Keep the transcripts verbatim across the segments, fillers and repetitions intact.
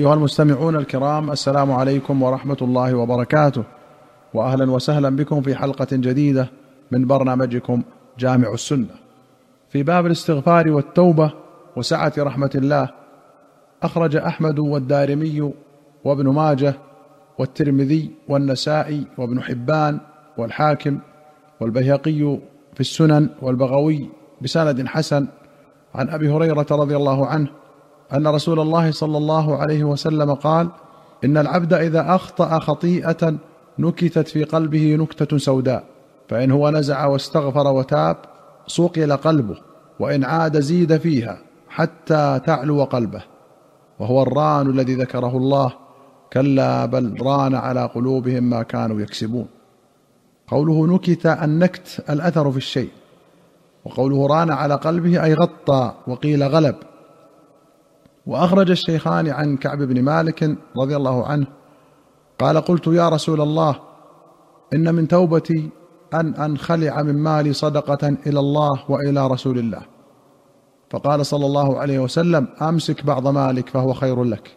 أيها المستمعون الكرام، السلام عليكم ورحمة الله وبركاته، وأهلا وسهلا بكم في حلقة جديدة من برنامجكم جامع السنة. في باب الاستغفار والتوبة وسعة رحمة الله، أخرج أحمد والدارمي وابن ماجه والترمذي والنسائي وابن حبان والحاكم والبيهقي في السنن والبغوي بسند حسن عن أبي هريرة رضي الله عنه أن رسول الله صلى الله عليه وسلم قال: إن العبد إذا أخطأ خطيئة نكتت في قلبه نكتة سوداء، فإن هو نزع واستغفر وتاب صقل قلبه، وإن عاد زيد فيها حتى تعلو قلبه، وهو الران الذي ذكره الله: كلا بل ران على قلوبهم ما كانوا يكسبون. قوله نكت، النكت الأثر في الشيء، وقوله ران على قلبه أي غطى، وقيل غلب. وأخرج الشيخان عن كعب بن مالك رضي الله عنه قال: قلت يا رسول الله، إن من توبتي أن أنخلع من مالي صدقة إلى الله وإلى رسول الله، فقال صلى الله عليه وسلم: أمسك بعض مالك فهو خير لك.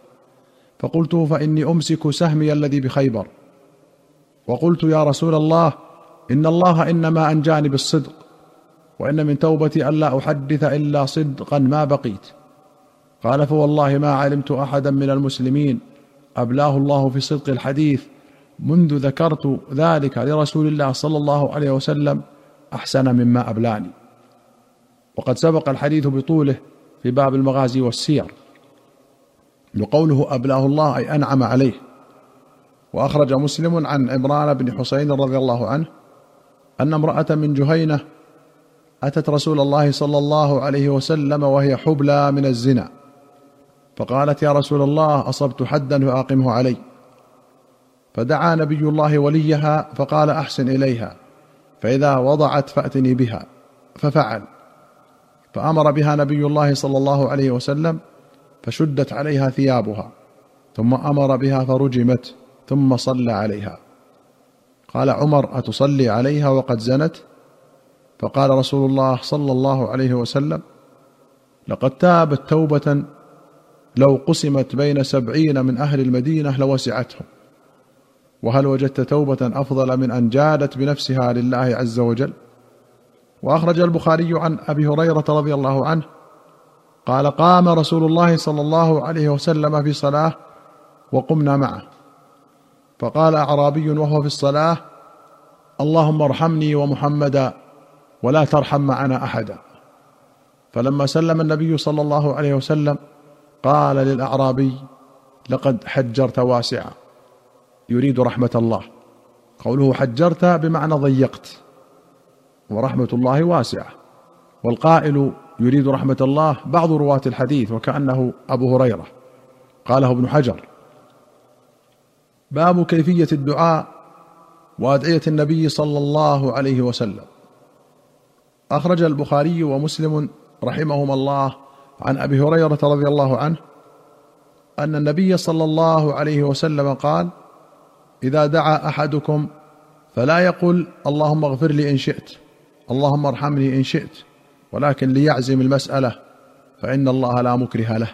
فقلت: فإني أمسك سهمي الذي بخيبر. وقلت: يا رسول الله، إن الله إنما أنجاني بالصدق، وإن من توبتي ألا أحدث إلا صدقا ما بقيت. قال: فوالله ما علمت أحدا من المسلمين أبلاه الله في صدق الحديث منذ ذكرت ذلك لرسول الله صلى الله عليه وسلم أحسن مما أبلاني. وقد سبق الحديث بطوله في باب المغازي والسير. وقوله أبلاه الله أي أنعم عليه. وأخرج مسلم عن عمران بن حسين رضي الله عنه أن امرأة من جهينة أتت رسول الله صلى الله عليه وسلم وهي حبلى من الزنا، فقالت: يا رسول الله، أصبت حدا فأقمه علي. فدعا نبي الله وليها فقال: أحسن إليها، فإذا وضعت فأتني بها. ففعل، فأمر بها نبي الله صلى الله عليه وسلم فشدت عليها ثيابها، ثم أمر بها فرجمت، ثم صلى عليها. قال عمر: أتصلي عليها وقد زنت؟ فقال رسول الله صلى الله عليه وسلم: لقد تابت توبة لو قسمت بين سبعين من أهل المدينة لوسعتهم، وهل وجدت توبة أفضل من أن جادت بنفسها لله عز وجل؟ وأخرج البخاري عن أبي هريرة رضي الله عنه قال: قام رسول الله صلى الله عليه وسلم في صلاة وقمنا معه، فقال أعرابي وهو في الصلاة: اللهم ارحمني ومحمدا ولا ترحم معنا أحدا. فلما سلم النبي صلى الله عليه وسلم قال للأعرابي: لقد حجرت واسعا، يريد رحمة الله. قوله حجرت بمعنى ضيقت، ورحمة الله واسعة. والقائل يريد رحمة الله بعض رواة الحديث، وكأنه أبو هريرة، قاله ابن حجر. باب كيفية الدعاء وأدعية النبي صلى الله عليه وسلم. أخرج البخاري ومسلم رحمهما الله عن أبي هريرة رضي الله عنه أن النبي صلى الله عليه وسلم قال: إذا دعا أحدكم فلا يقل اللهم اغفر لي إن شئت، اللهم ارحمني إن شئت، ولكن ليعزم المسألة، فإن الله لا مكره له.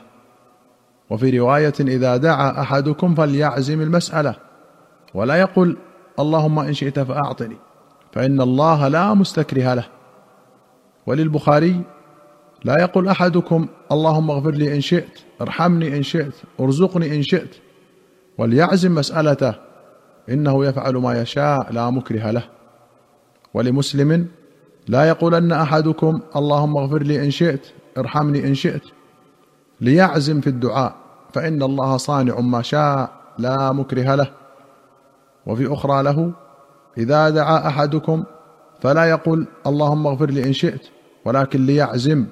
وفي رواية: إذا دعا أحدكم فليعزم المسألة، ولا يقل اللهم إن شئت فأعطني، فإن الله لا مستكره له. وللبخاري: لا يقل أحدكم اللهم اغفر لي إن شئت، ارحمني إن شئت، ارزقني إن شئت، وليعزم مسألته، إنه يفعل ما يشاء لا مكره له. ولمسلم: لا يقولن أحدكم اللهم اغفر لي إن شئت، ارحمني إن شئت، ليعزم في الدعاء، فإن الله صانع ما شاء لا مكره له. وفي أخرى له: إذا دعا أحدكم فلا يقول اللهم اغفر لي إن شئت، ولكن ليعزم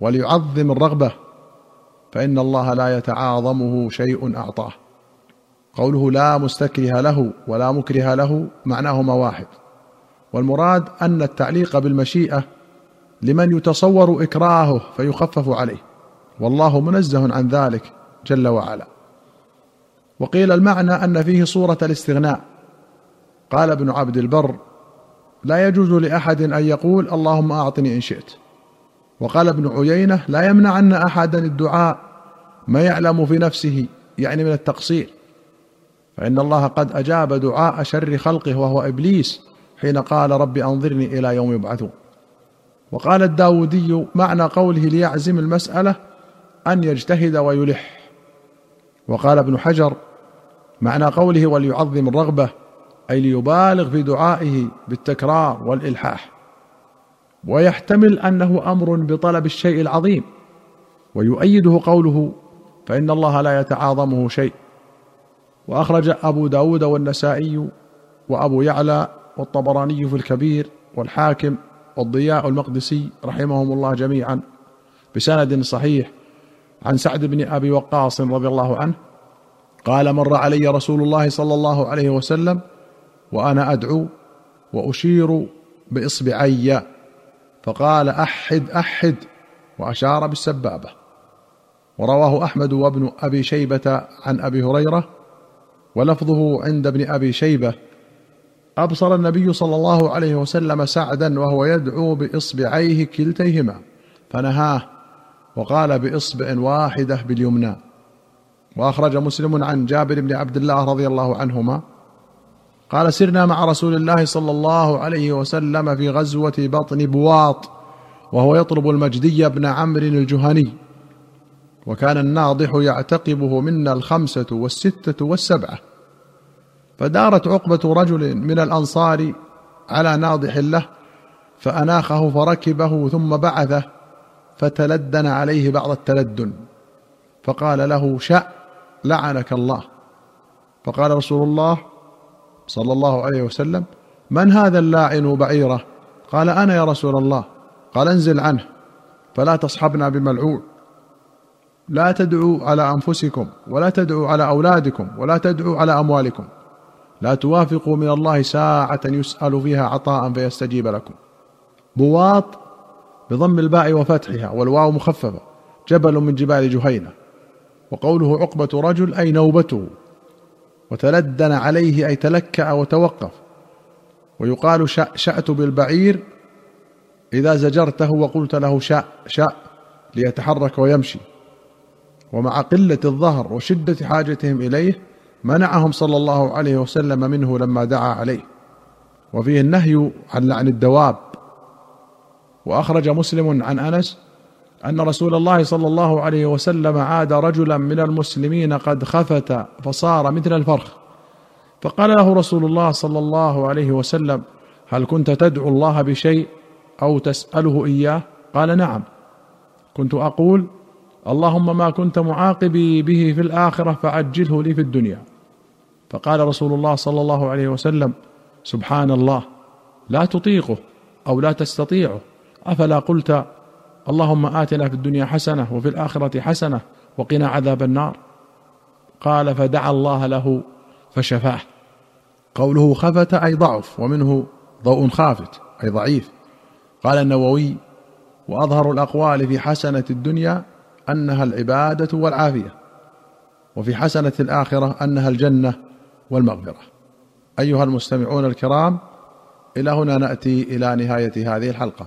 وليعظم الرغبة، فإن الله لا يتعاظمه شيء أعطاه. قوله لا مستكره له ولا مكره له معناهما واحد، والمراد أن التعليق بالمشيئة لمن يتصور إكراهه فيخفف عليه، والله منزه عن ذلك جل وعلا. وقيل المعنى أن فيه صورة الاستغناء. قال ابن عبد البر: لا يجوز لأحد أن يقول اللهم أعطني إن شئت. وقال ابن عيينة: لا يمنعن أحدا الدعاء ما يعلم في نفسه يعني من التقصير، فإن الله قد أجاب دعاء شر خلقه وهو إبليس حين قال رب أنظرني إلى يوم يبعثون. وقال الداودي معنى قوله ليعزم المسألة أن يجتهد ويلح. وقال ابن حجر معنى قوله وليعظم الرغبة أي ليبالغ في دعائه بالتكرار والإلحاح. ويحتمل أنه أمر بطلب الشيء العظيم، ويؤيده قوله فإن الله لا يتعاظمه شيء. وأخرج أبو داود والنسائي وأبو يعلى والطبراني في الكبير والحاكم والضياء المقدسي رحمهم الله جميعا بسند صحيح عن سعد بن أبي وقاص رضي الله عنه قال مر علي رسول الله صلى الله عليه وسلم وأنا أدعو وأشير بإصبعي فقال أحد أحد وأشار بالسبابة. ورواه أحمد وابن أبي شيبة عن أبي هريرة، ولفظه عند ابن أبي شيبة أبصر النبي صلى الله عليه وسلم سعدا وهو يدعو بإصبعيه كلتيهما فنهاه وقال بإصبع واحدة باليمنى. وأخرج مسلم عن جابر بن عبد الله رضي الله عنهما قال سرنا مع رسول الله صلى الله عليه وسلم في غزوة بطن بواط وهو يطلب المجدي بن عمرو الجهني، وكان الناضح يعتقبه منا الخمسة والستة والسبعة، فدارت عقبة رجل من الأنصار على ناضح له فأناخه فركبه ثم بعثه فتلدن عليه بعض التلدن فقال له شأ لعنك الله. فقال رسول الله صلى الله عليه وسلم من هذا اللاعن بعيره؟ قال أنا يا رسول الله. قال انزل عنه فلا تصحبنا بملعون، لا تدعوا على أنفسكم ولا تدعوا على أولادكم ولا تدعوا على أموالكم، لا توافقوا من الله ساعة يسأل فيها عطاء فيستجيب لكم. بواط بضم الباء وفتحها والواو مخففة، جبل من جبال جهينة. وقوله عقبة رجل أي نوبته، وتلدن عليه أي تلكأ وتوقف. ويقال شأ شأت بالبعير إذا زجرته وقلت له شأ شأ ليتحرك ويمشي. ومع قلة الظهر وشدة حاجتهم إليه منعهم صلى الله عليه وسلم منه لما دعا عليه. وفيه النهي عن لعن الدواب. وأخرج مسلم عن أنس أن رسول الله صلى الله عليه وسلم عاد رجلا من المسلمين قد خفت فصار مثل الفرخ، فقال له رسول الله صلى الله عليه وسلم هل كنت تدعو الله بشيء أو تسأله إياه؟ قال نعم، كنت أقول اللهم ما كنت معاقبي به في الآخرة فعجله لي في الدنيا. فقال رسول الله صلى الله عليه وسلم سبحان الله لا تطيقه أو لا تستطيعه، أفلا قلت اللهم آتنا في الدنيا حسنة وفي الآخرة حسنة وقنا عذاب النار؟ قال فدعا الله له فشفاه. قوله خفت أي ضعف، ومنه ضوء خافت أي ضعيف. قال النووي وأظهر الأقوال في حسنة الدنيا أنها العبادة والعافية، وفي حسنة الآخرة أنها الجنة والمغفرة. أيها المستمعون الكرام، إلى هنا نأتي إلى نهاية هذه الحلقة